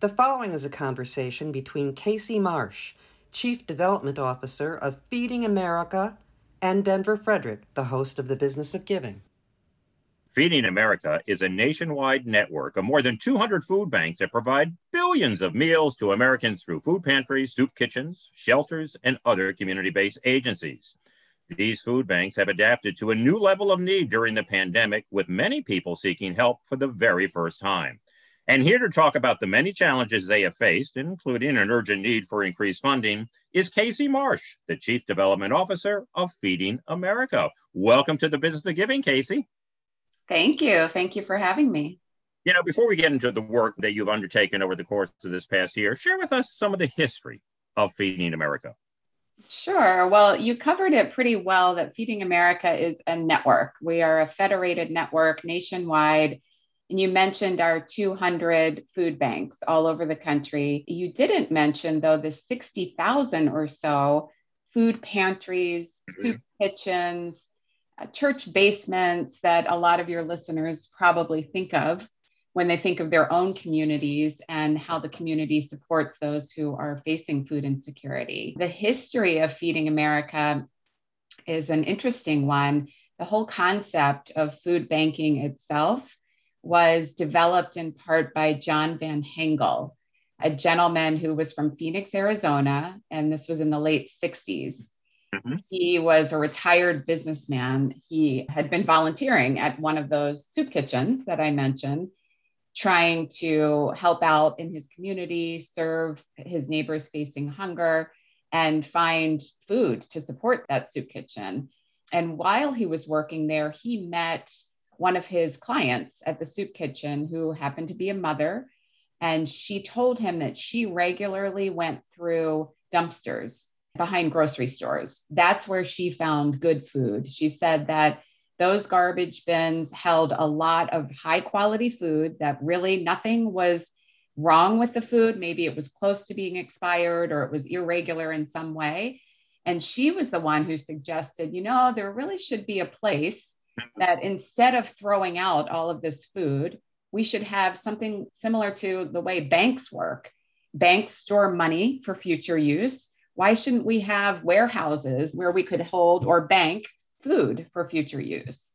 The following is a conversation between Casey Marsh, Chief Development Officer of Feeding America, and Denver Frederick, the host of The Business of Giving. Feeding America is a nationwide network of more than 200 food banks that provide billions of meals to Americans through food pantries, soup kitchens, shelters, and other community-based agencies. These food banks have adapted to a new level of need during the pandemic, with many people seeking help for the very first time. And here to talk about the many challenges they have faced, including an urgent need for increased funding, is Casey Marsh, the Chief Development Officer of Feeding America. Welcome to The Business of Giving, Casey. Thank you. Thank you for having me. You know, before we get into the work that you've undertaken over the course of this past year, share with us some of the history of Feeding America. Sure. Well, you covered it pretty well that Feeding America is a network. We are a federated network nationwide. And you mentioned our 200 food banks all over the country. You didn't mention, though, the 60,000 or so food pantries, soup kitchens, church basements that a lot of your listeners probably think of when they think of their own communities and how the community supports those who are facing food insecurity. The history of Feeding America is an interesting one. The whole concept of food banking itself was developed in part by John Van Hengel, a gentleman who was from Phoenix, Arizona, and this was in the late 60s. Mm-hmm. He was a retired businessman. He had been volunteering at one of those soup kitchens that I mentioned, trying to help out in his community, serve his neighbors facing hunger, and find food to support that soup kitchen. And while he was working there, he met one of his clients at the soup kitchen who happened to be a mother. And she told him that she regularly went through dumpsters behind grocery stores. That's where she found good food. She said that those garbage bins held a lot of high quality food, that really nothing was wrong with the food. Maybe it was close to being expired or it was irregular in some way. And she was the one who suggested, you know, there really should be a place that instead of throwing out all of this food, we should have something similar to the way banks work. Banks store money for future use. Why shouldn't we have warehouses where we could hold or bank food for future use?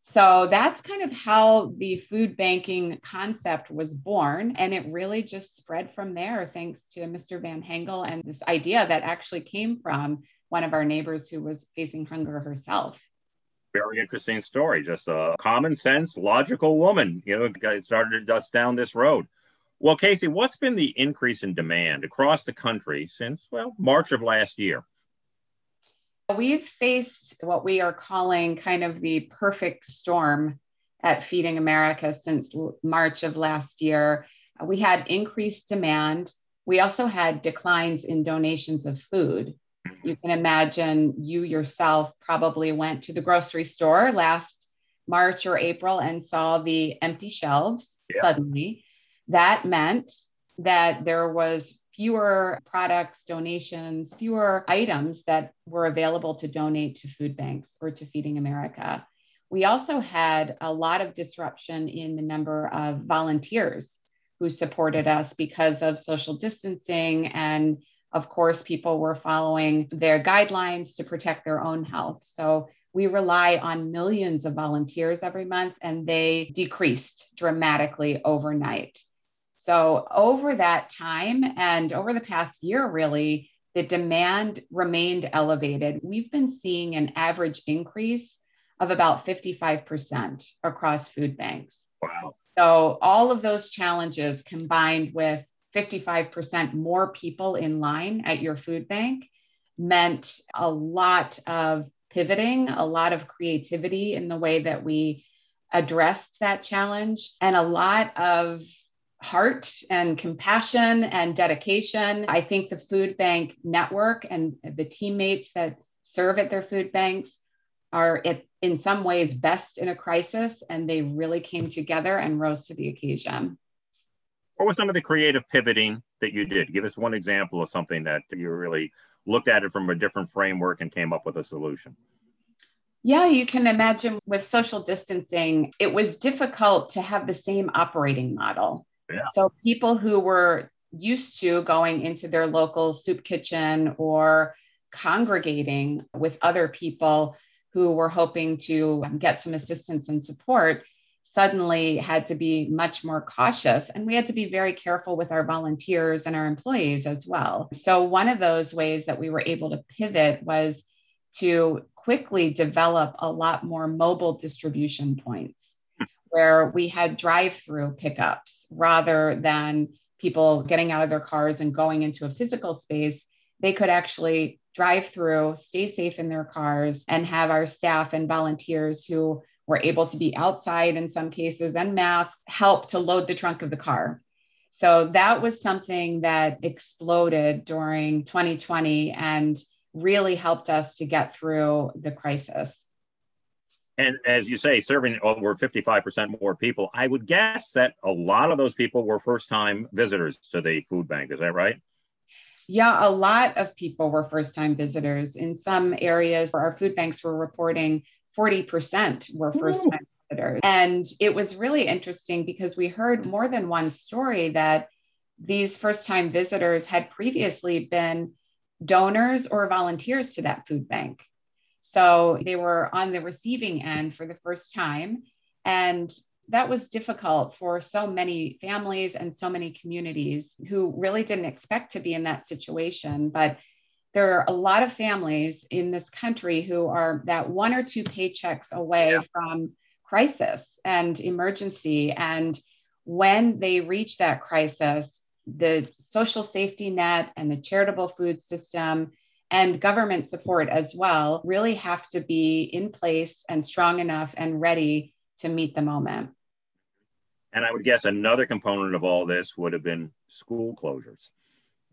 So that's kind of how the food banking concept was born. And it really just spread from there, thanks to Mr. Van Hengel and this idea that actually came from one of our neighbors who was facing hunger herself. Very interesting story. Just a common sense, logical woman, you know, started us down this road. Well, Casey, what's been the increase in demand across the country since, well, March of last year? We've faced what we are calling kind of the perfect storm at Feeding America since March of last year. We had increased demand. We also had declines in donations of food. You can imagine you yourself probably went to the grocery store last March or April and saw the empty shelves suddenly. That meant that there was fewer products, donations, fewer items that were available to donate to food banks or to Feeding America. We also had a lot of disruption in the number of volunteers who supported us because of social distancing and, of course, people were following their guidelines to protect their own health. So we rely on millions of volunteers every month, and they decreased dramatically overnight. So over that time and over the past year, really, the demand remained elevated. We've been seeing an average increase of about 55% across food banks. Wow. So all of those challenges combined with 55% more people in line at your food bank meant a lot of pivoting, a lot of creativity in the way that we addressed that challenge, and a lot of heart and compassion and dedication. I think the food bank network and the teammates that serve at their food banks are in some ways best in a crisis, and they really came together and rose to the occasion. What was some of the creative pivoting that you did? Give us one example of something that you really looked at it from a different framework and came up with a solution. Yeah, you can imagine with social distancing, it was difficult to have the same operating model Yeah. So people who were used to going into their local soup kitchen or congregating with other people who were hoping to get some assistance and support suddenly had to be much more cautious. And we had to be very careful with our volunteers and our employees as well. So one of those ways that we were able to pivot was to quickly develop a lot more mobile distribution points where we had drive-through pickups rather than people getting out of their cars and going into a physical space. They could actually drive through, stay safe in their cars, and have our staff and volunteers who were able to be outside in some cases and masked help to load the trunk of the car. So that was something that exploded during 2020 and really helped us to get through the crisis. And as you say, serving over 55% more people, I would guess that a lot of those people were first-time visitors to the food bank. Is that right? Yeah, a lot of people were first-time visitors. In some areas where our food banks were reporting 40% were first-time visitors. And it was really interesting because we heard more than one story that these first-time visitors had previously been donors or volunteers to that food bank. So they were on the receiving end for the first time. And that was difficult for so many families and so many communities who really didn't expect to be in that situation. But there are a lot of families in this country who are that one or two paychecks away from crisis and emergency. And when they reach that crisis, the social safety net and the charitable food system and government support as well really have to be in place and strong enough and ready to meet the moment. And I would guess another component of all this would have been school closures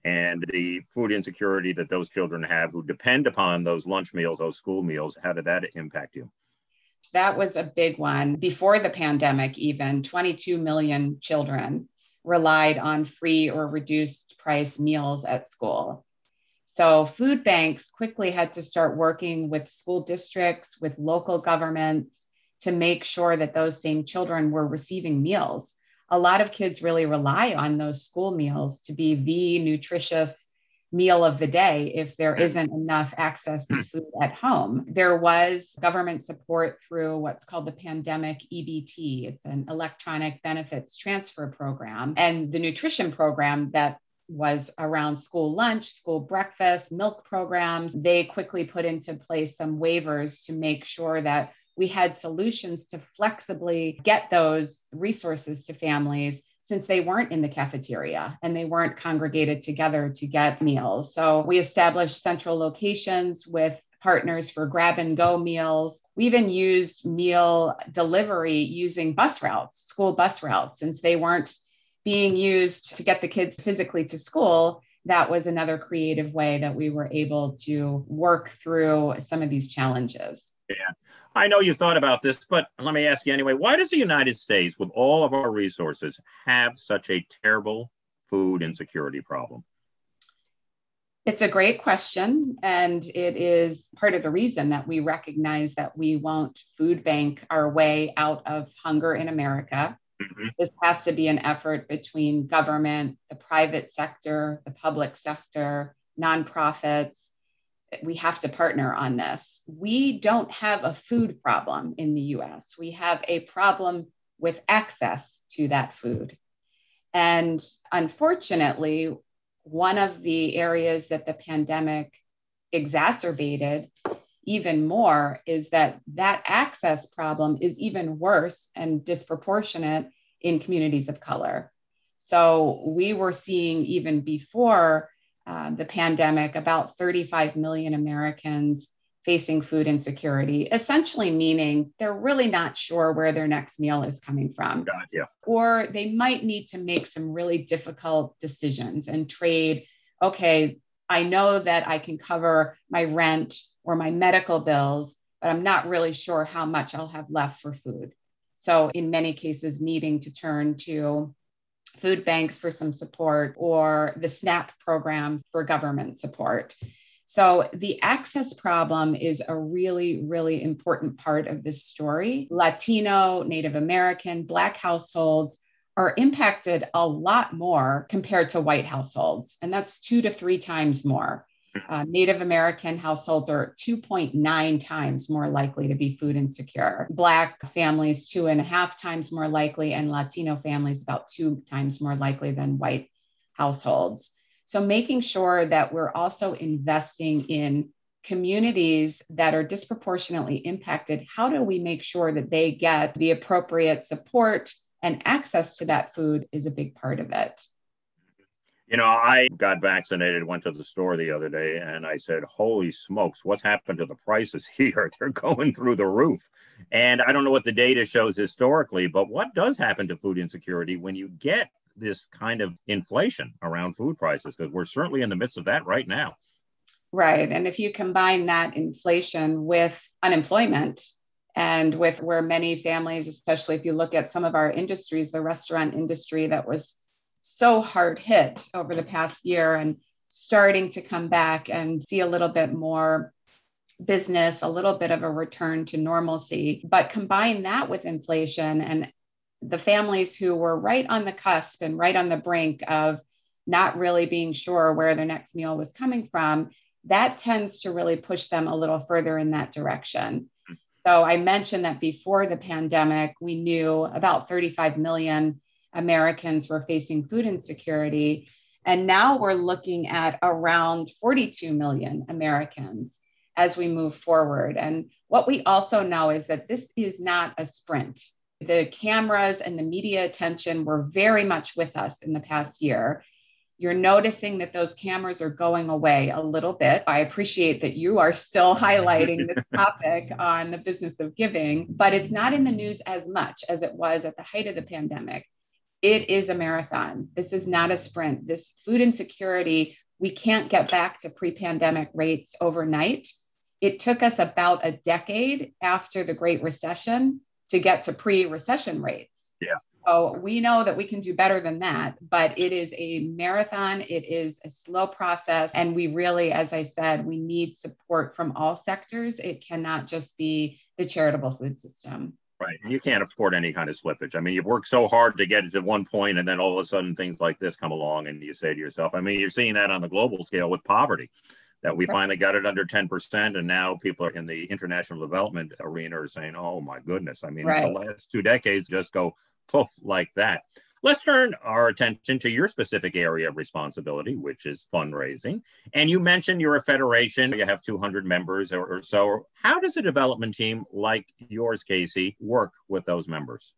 and the food insecurity that those children have who depend upon those lunch meals, those school meals. How did that impact you? That was a big one. Before the pandemic, even 22 million children relied on free or reduced price meals at school. So food banks quickly had to start working with school districts, with local governments, to make sure that those same children were receiving meals. A lot of kids really rely on those school meals to be the nutritious meal of the day if there isn't enough access to food at home. There was government support through what's called the pandemic EBT. It's an electronic benefits transfer program, and the nutrition program that was around school lunch, school breakfast, milk programs. They quickly put into place some waivers to make sure that we had solutions to flexibly get those resources to families since they weren't in the cafeteria and they weren't congregated together to get meals. So we established central locations with partners for grab and go meals. We even used meal delivery using bus routes, school bus routes, since they weren't being used to get the kids physically to school. That was another creative way that we were able to work through some of these challenges. Yeah. I know you've thought about this, but let me ask you anyway, why does the United States, with all of our resources, have such a terrible food insecurity problem? It's a great question. And it is part of the reason that we recognize that we won't food bank our way out of hunger in America. Mm-hmm. This has to be an effort between government, the private sector, the public sector, nonprofits. We have to partner on this. We don't have a food problem in the US. We have a problem with access to that food. And unfortunately, one of the areas that the pandemic exacerbated even more is that that access problem is even worse and disproportionate in communities of color. So we were seeing even before the pandemic, about 35 million Americans facing food insecurity, essentially meaning they're really not sure where their next meal is coming from. Or they might need to make some really difficult decisions and trade, okay, I know that I can cover my rent or my medical bills, but I'm not really sure how much I'll have left for food. So in many cases, needing to turn to food banks for some support or the SNAP program for government support. So the access problem is a really, really important part of this story. Latino, Native American, Black households are impacted a lot more compared to white households. And that's 2 to 3 times more. Native American households are 2.9 times more likely to be food insecure. Black families, 2.5 times more likely, and Latino families about 2 times more likely than white households. So making sure that we're also investing in communities that are disproportionately impacted, how do we make sure that they get the appropriate support and access to that food is a big part of it. You know, I got vaccinated, went to the store the other day, and I said, holy smokes, what's happened to the prices here? They're going through the roof. And I don't know what the data shows historically, but what does happen to food insecurity when you get this kind of inflation around food prices? Because we're certainly in the midst of that right now. Right. And if you combine that inflation with unemployment, and with where many families, especially if you look at some of our industries, the restaurant industry that was so hard hit over the past year and starting to come back and see a little bit more business, a little bit of a return to normalcy. But combine that with inflation and the families who were right on the cusp and right on the brink of not really being sure where their next meal was coming from, that tends to really push them a little further in that direction. So I mentioned that before the pandemic, we knew about 35 million Americans were facing food insecurity. And now we're looking at around 42 million Americans as we move forward. And what we also know is that this is not a sprint. The cameras and the media attention were very much with us in the past year. You're noticing that those cameras are going away a little bit. I appreciate that you are still highlighting this topic on the business of giving, but it's not in the news as much as it was at the height of the pandemic. It is a marathon. This is not a sprint. This food insecurity, we can't get back to pre-pandemic rates overnight. It took us about a decade after the Great Recession to get to pre-recession rates. Yeah. So we know that we can do better than that, but it is a marathon. It is a slow process. And we really, as I said, we need support from all sectors. It cannot just be the charitable food system. Right. And you can't afford any kind of slippage. I mean, you've worked so hard to get to one point and then all of a sudden things like this come along and you say to yourself, I mean, you're seeing that on the global scale with poverty, that we finally got it under 10%. And now people are in the international development arena are saying, oh, my goodness. I mean, the last 2 decades just go poof like that. Let's turn our attention to your specific area of responsibility, which is fundraising. And you mentioned you're a federation. You have 200 members or so. How does a development team like yours, Casey, work with those members?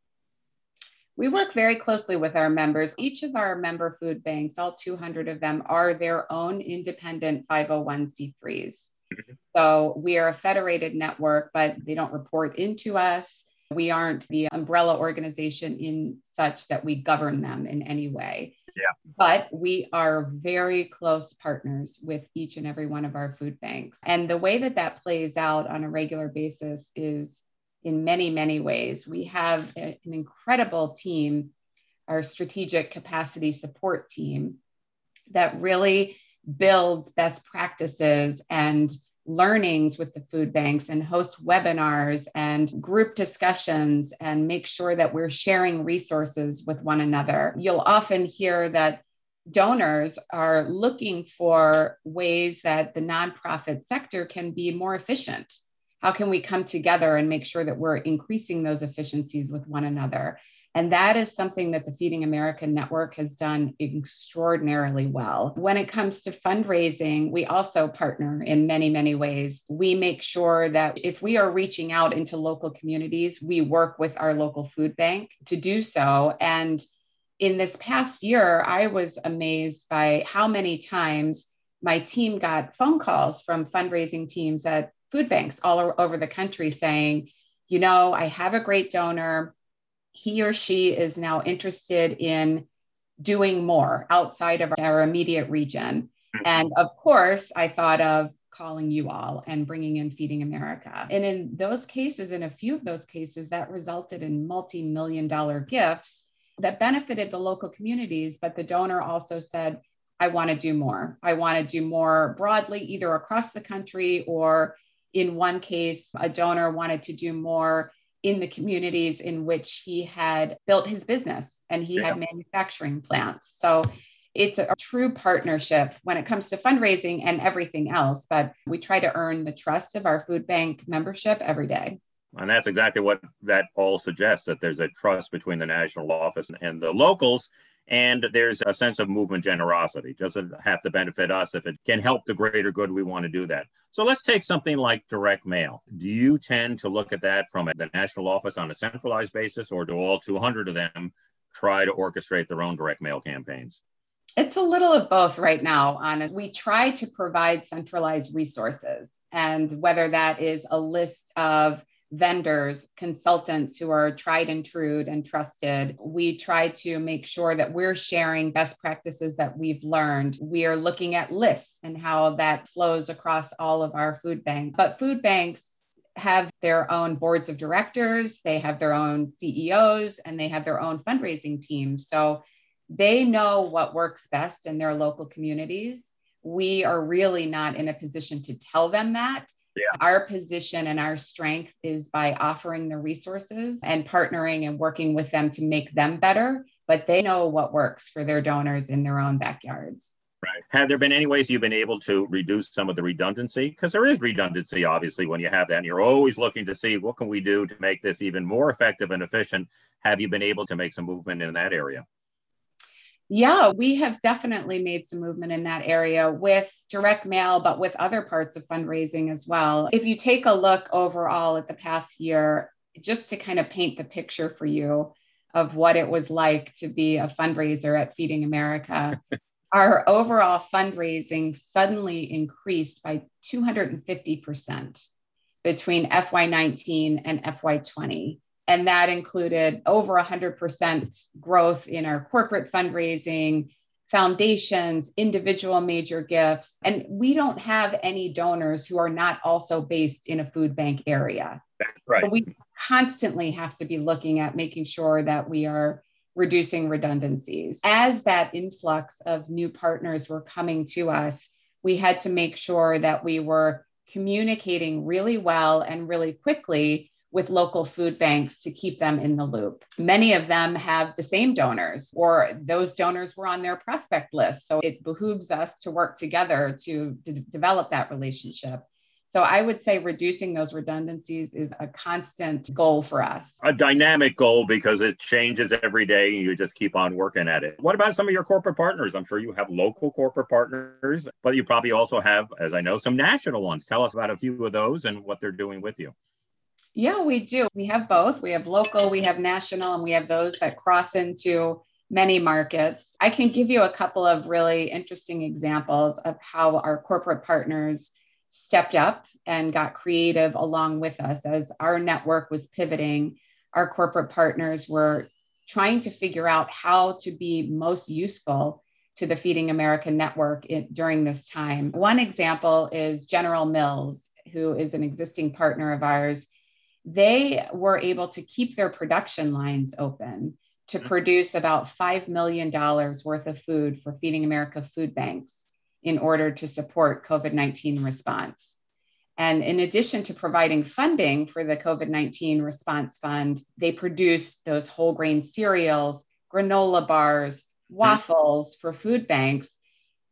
We work very closely with our members. Each of our member food banks, all 200 of them, are their own independent 501c3s. So we are a federated network, but they don't report into us. We aren't the umbrella organization in such that we govern them in any way. Yeah. But we are very close partners with each and every one of our food banks. And the way that that plays out on a regular basis is in many, many ways. We have an incredible team, our strategic capacity support team, that really builds best practices and learnings with the food banks and host webinars and group discussions and make sure that we're sharing resources with one another. You'll often hear that donors are looking for ways that the nonprofit sector can be more efficient. How can we come together and make sure that we're increasing those efficiencies with one another? And that is something that the Feeding America Network has done extraordinarily well. When it comes to fundraising, we also partner in many, many ways. We make sure that if we are reaching out into local communities, we work with our local food bank to do so. And in this past year, I was amazed by how many times my team got phone calls from fundraising teams at food banks all over the country saying, you know, I have a great donor. He or she is now interested in doing more outside of our immediate region. And of course, I thought of calling you all and bringing in Feeding America. And in those cases, in a few of those cases, that resulted in multi-million-dollar gifts that benefited the local communities. But the donor also said, I want to do more. I want to do more broadly, either across the country or in one case, a donor wanted to do more in the communities in which he had built his business and he had manufacturing plants. So it's a true partnership when it comes to fundraising and everything else. But we try to earn the trust of our food bank membership every day. And that's exactly what that all suggests, that there's a trust between the national office and the locals. And there's a sense of movement generosity. It doesn't have to benefit us. If it can help the greater good, we want to do that. So let's take something like direct mail. Do you tend to look at that from the national office on a centralized basis, or do all 200 of them try to orchestrate their own direct mail campaigns? It's a little of both right now, honestly. We try to provide centralized resources, and whether that is a list of vendors, consultants who are tried and true and trusted. We try to make sure that we're sharing best practices that we've learned. We are looking at lists and how that flows across all of our food banks. But food banks have their own boards of directors, they have their own CEOs, and they have their own fundraising teams. So they know what works best in their local communities. We are really not in a position to tell them that. Yeah. Our position and our strength is by offering the resources and partnering and working with them to make them better, but they know what works for their donors in their own backyards. Right. Have there been any ways you've been able to reduce some of the redundancy? Because there is redundancy, obviously, when you have that, and you're always looking to see what can we do to make this even more effective and efficient. Have you been able to make some movement in that area? Yeah, we have definitely made some movement in that area with direct mail, but with other parts of fundraising as well. If you take a look overall at the past year, just to kind of paint the picture for you of what it was like to be a fundraiser at Feeding America, our overall fundraising suddenly increased by 250% between FY19 and FY20. And that included over 100% growth in our corporate fundraising, foundations, individual major gifts. And we don't have any donors who are not also based in a food bank area. That's right. So we constantly have to be looking at making sure that we are reducing redundancies. As that influx of new partners were coming to us, we had to make sure that we were communicating really well and really quickly with local food banks to keep them in the loop. Many of them have the same donors, or those donors were on their prospect list. So it behooves us to work together to develop that relationship. So I would say reducing those redundancies is a constant goal for us. A dynamic goal, because it changes every day and you just keep on working at it. What about some of your corporate partners? I'm sure you have local corporate partners, but you probably also have, as I know, some national ones. Tell us about a few of those and what they're doing with you. Yeah, we do. We have both. We have local, we have national, and we have those that cross into many markets. I can give you a couple of really interesting examples of how our corporate partners stepped up and got creative along with us. As our network was pivoting, our corporate partners were trying to figure out how to be most useful to the Feeding America network during this time. One example is General Mills, who is an existing partner of ours. They were able to keep their production lines open to produce about $5 million worth of food for Feeding America food banks in order to support COVID-19 response. And in addition to providing funding for the COVID-19 response fund, they produced those whole grain cereals, granola bars, waffles for food banks.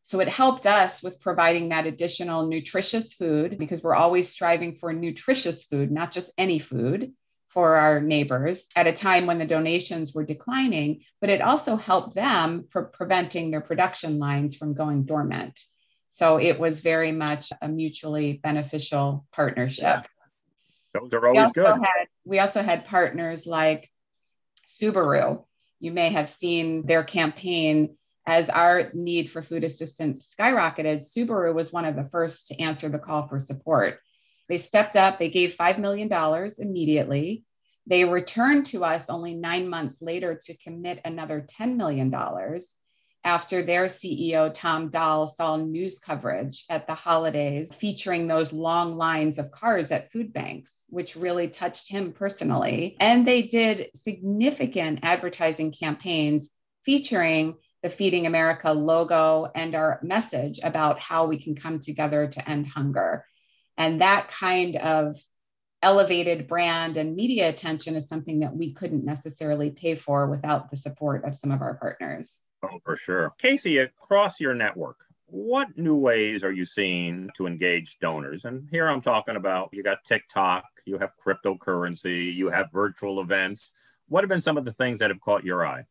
So it helped us with providing that additional nutritious food, because we're always striving for nutritious food, not just any food, for our neighbors at a time when the donations were declining, but it also helped them for preventing their production lines from going dormant. So it was very much a mutually beneficial partnership. Yeah. Those are always good. We also had partners like Subaru. You may have seen their campaign. As our need for food assistance skyrocketed, Subaru was one of the first to answer the call for support. They stepped up, they gave $5 million immediately. They returned to us only 9 months later to commit another $10 million after their CEO, Tom Dahl, saw news coverage at the holidays featuring those long lines of cars at food banks, which really touched him personally. And they did significant advertising campaigns featuring the Feeding America logo and our message about how we can come together to end hunger. And that kind of elevated brand and media attention is something that we couldn't necessarily pay for without the support of some of our partners. Oh, for sure. Casey, across your network, what new ways are you seeing to engage donors? And here I'm talking about, you got TikTok, you have cryptocurrency, you have virtual events. What have been some of the things that have caught your eye?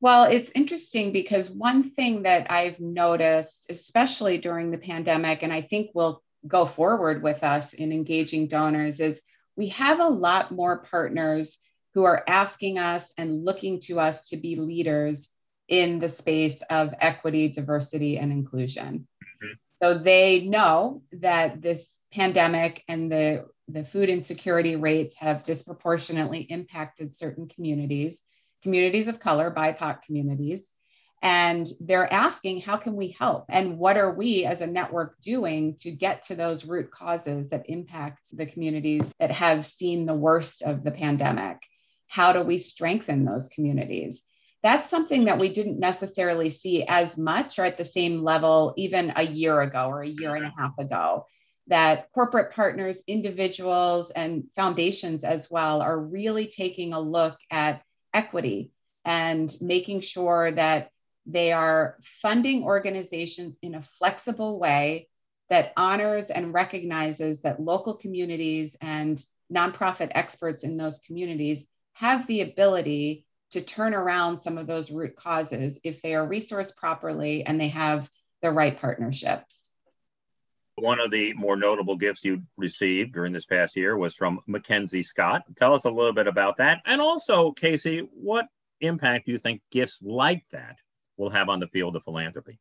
Well, it's interesting because one thing that I've noticed, especially during the pandemic, and I think will go forward with us in engaging donors, is we have a lot more partners who are asking us and looking to us to be leaders in the space of equity, diversity, and inclusion. Mm-hmm. So they know that this pandemic and the food insecurity rates have disproportionately impacted certain communities, communities of color, BIPOC communities. And they're asking, how can we help? And what are we as a network doing to get to those root causes that impact the communities that have seen the worst of the pandemic? How do we strengthen those communities? That's something that we didn't necessarily see as much or at the same level even a year ago or a year and a half ago, that corporate partners, individuals, and foundations as well are really taking a look at equity and making sure that they are funding organizations in a flexible way that honors and recognizes that local communities and nonprofit experts in those communities have the ability to turn around some of those root causes if they are resourced properly and they have the right partnerships. One of the more notable gifts you received during this past year was from Mackenzie Scott. Tell us a little bit about that. And also, Casey, what impact do you think gifts like that will have on the field of philanthropy?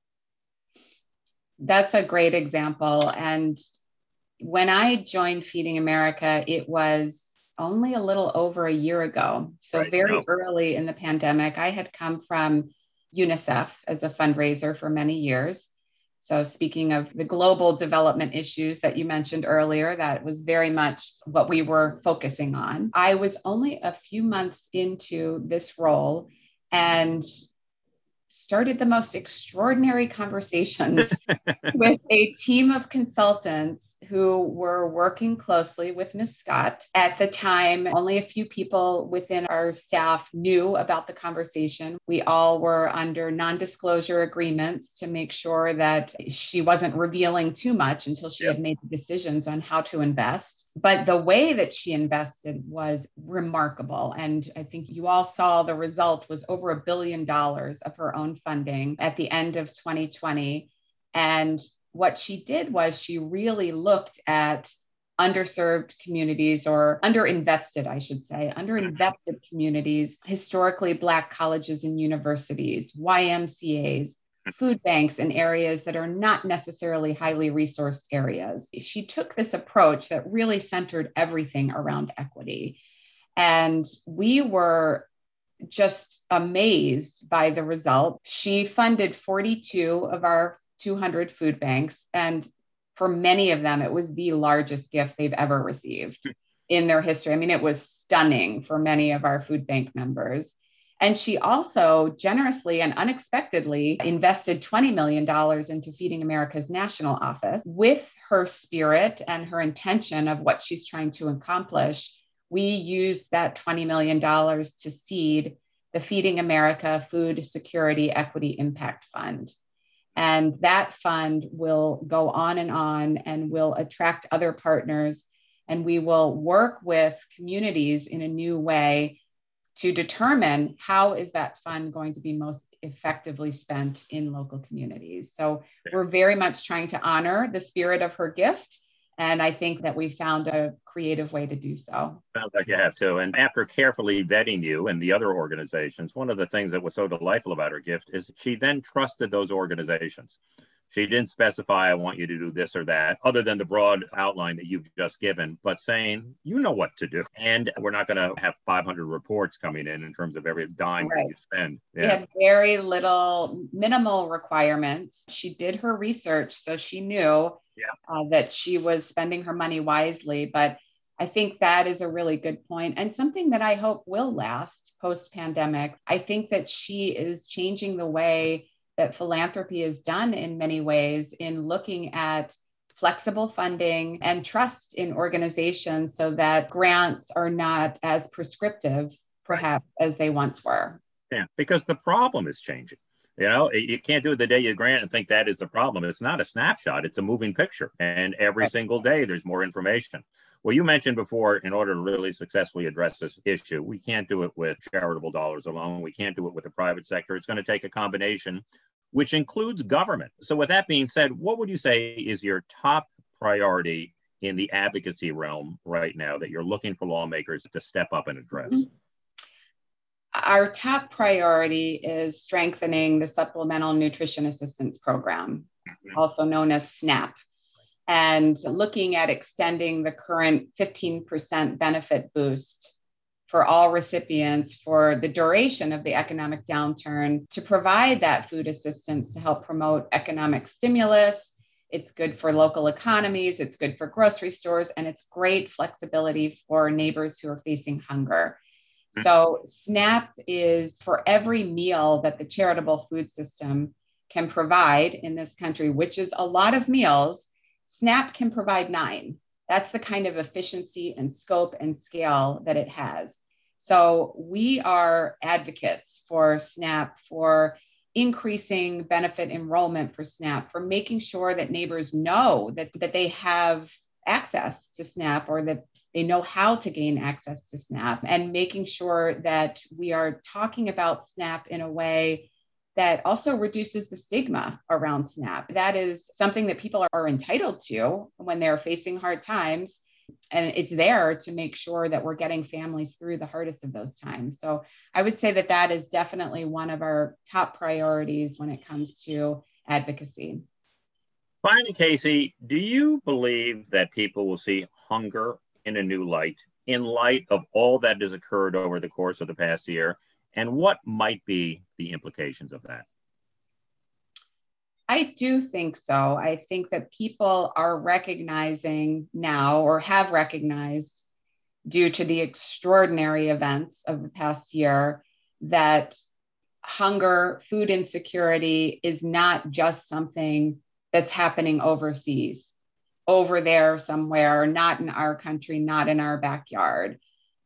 That's a great example. And when I joined Feeding America, it was only a little over a year ago. So early in the pandemic, I had come from UNICEF as a fundraiser for many years. So speaking of the global development issues that you mentioned earlier, that was very much what we were focusing on. I was only a few months into this role and started the most extraordinary conversations with a team of consultants who were working closely with Ms. Scott. At the time, only a few people within our staff knew about the conversation. We all were under non-disclosure agreements to make sure that she wasn't revealing too much until she had made decisions on how to invest. But the way that she invested was remarkable. And I think you all saw the result was over $1 billion of her own funding at the end of 2020. And what she did was she really looked at underserved communities, or underinvested communities, historically Black colleges and universities, YMCAs, food banks in areas that are not necessarily highly resourced areas. She took this approach that really centered everything around equity. And we were just amazed by the result. She funded 42 of our 200 food banks. And for many of them, it was the largest gift they've ever received in their history. I mean, it was stunning for many of our food bank members. And she also generously and unexpectedly invested $20 million into Feeding America's national office. With her spirit and her intention of what she's trying to accomplish, we used that $20 million to seed the Feeding America Food Security Equity Impact Fund. And that fund will go on and will attract other partners. And we will work with communities in a new way to determine how is that fund going to be most effectively spent in local communities. So we're very much trying to honor the spirit of her gift. And I think that we found a creative way to do so. Sounds like you have too. And after carefully vetting you and the other organizations, one of the things that was so delightful about her gift is she then trusted those organizations. She didn't specify, I want you to do this or that, other than the broad outline that you've just given, but saying, you know what to do. And we're not going to have 500 reports coming in terms of every dime that you spend. Yeah. We have very minimal requirements. She did her research, so she knew that she was spending her money wisely. But I think that is a really good point and something that I hope will last post-pandemic. I think that she is changing the way that philanthropy is done in many ways, in looking at flexible funding, and trust in organizations so that grants are not as prescriptive, perhaps, as they once were. Yeah, because the problem is changing. You know, you can't do it the day you grant and think that is the problem. It's not a snapshot. It's a moving picture. And every single day, there's more information. Well, you mentioned before, in order to really successfully address this issue, we can't do it with charitable dollars alone. We can't do it with the private sector. It's going to take a combination, which includes government. So with that being said, what would you say is your top priority in the advocacy realm right now that you're looking for lawmakers to step up and address? Mm-hmm. Our top priority is strengthening the Supplemental Nutrition Assistance Program, also known as SNAP, and looking at extending the current 15% benefit boost for all recipients for the duration of the economic downturn to provide that food assistance to help promote economic stimulus. It's good for local economies, it's good for grocery stores, and it's great flexibility for neighbors who are facing hunger. So SNAP is for every meal that the charitable food system can provide in this country, which is a lot of meals. SNAP can provide 9. That's the kind of efficiency and scope and scale that it has. So we are advocates for SNAP, for increasing benefit enrollment for SNAP, for making sure that neighbors know that they have access to SNAP, or that they know how to gain access to SNAP, and making sure that we are talking about SNAP in a way that also reduces the stigma around SNAP. That is something that people are entitled to when they're facing hard times, and it's there to make sure that we're getting families through the hardest of those times. So I would say that is definitely one of our top priorities when it comes to advocacy. Finally, Casey, do you believe that people will see hunger in a new light, in light of all that has occurred over the course of the past year? And what might be the implications of that? I do think so. I think that people are recognizing now, or have recognized due to the extraordinary events of the past year, that hunger, food insecurity is not just something that's happening overseas, over there somewhere, not in our country, not in our backyard.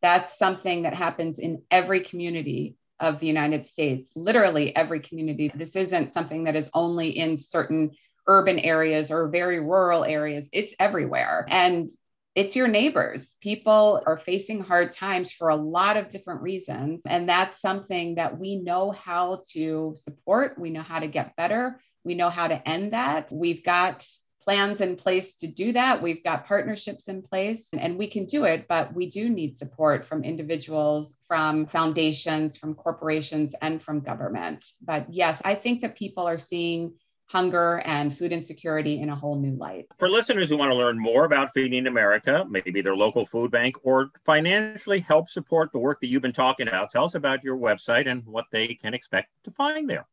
That's something that happens in every community of the United States, literally every community. This isn't something that is only in certain urban areas or very rural areas. It's everywhere. And it's your neighbors. People are facing hard times for a lot of different reasons. And that's something that we know how to support. We know how to get better. We know how to end that. We've got plans in place to do that. We've got partnerships in place, and we can do it, but we do need support from individuals, from foundations, from corporations, and from government. But yes, I think that people are seeing hunger and food insecurity in a whole new light. For listeners who want to learn more about Feeding America, maybe their local food bank, or financially help support the work that you've been talking about, tell us about your website and what they can expect to find there.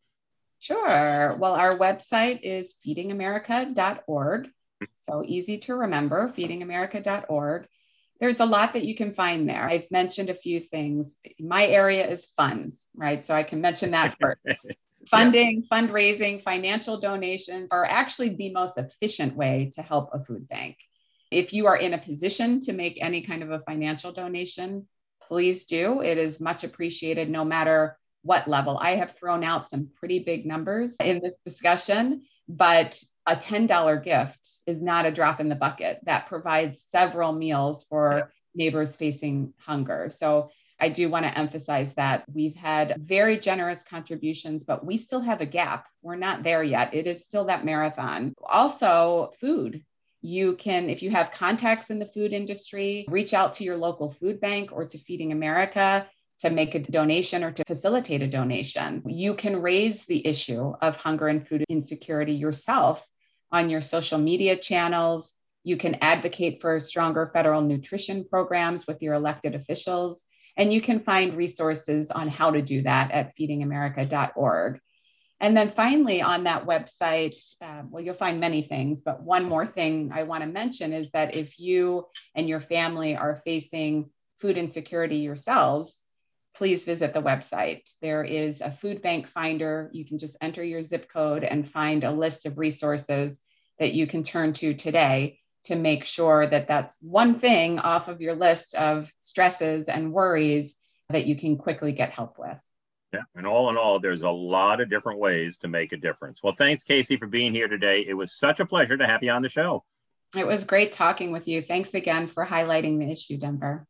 Sure. Well, our website is feedingamerica.org. So easy to remember, feedingamerica.org. There's a lot that you can find there. I've mentioned a few things. My area is funds, right? So I can mention that first. Funding, fundraising, financial donations are actually the most efficient way to help a food bank. If you are in a position to make any kind of a financial donation, please do. It is much appreciated no matter what level. I have thrown out some pretty big numbers in this discussion, but a $10 gift is not a drop in the bucket. That provides several meals for neighbors facing hunger. So I do want to emphasize that we've had very generous contributions, but we still have a gap. We're not there yet. It is still that marathon. Also, food. You can, if you have contacts in the food industry, reach out to your local food bank or to Feeding America to make a donation or to facilitate a donation. You can raise the issue of hunger and food insecurity yourself on your social media channels. You can advocate for stronger federal nutrition programs with your elected officials, and you can find resources on how to do that at feedingamerica.org. And then finally, on that website, well, you'll find many things, but one more thing I want to mention is that if you and your family are facing food insecurity yourselves, please visit the website. There is a food bank finder. You can just enter your zip code and find a list of resources that you can turn to today to make sure that that's one thing off of your list of stresses and worries that you can quickly get help with. Yeah. And all in all, there's a lot of different ways to make a difference. Well, thanks, Casey, for being here today. It was such a pleasure to have you on the show. It was great talking with you. Thanks again for highlighting the issue, Denver.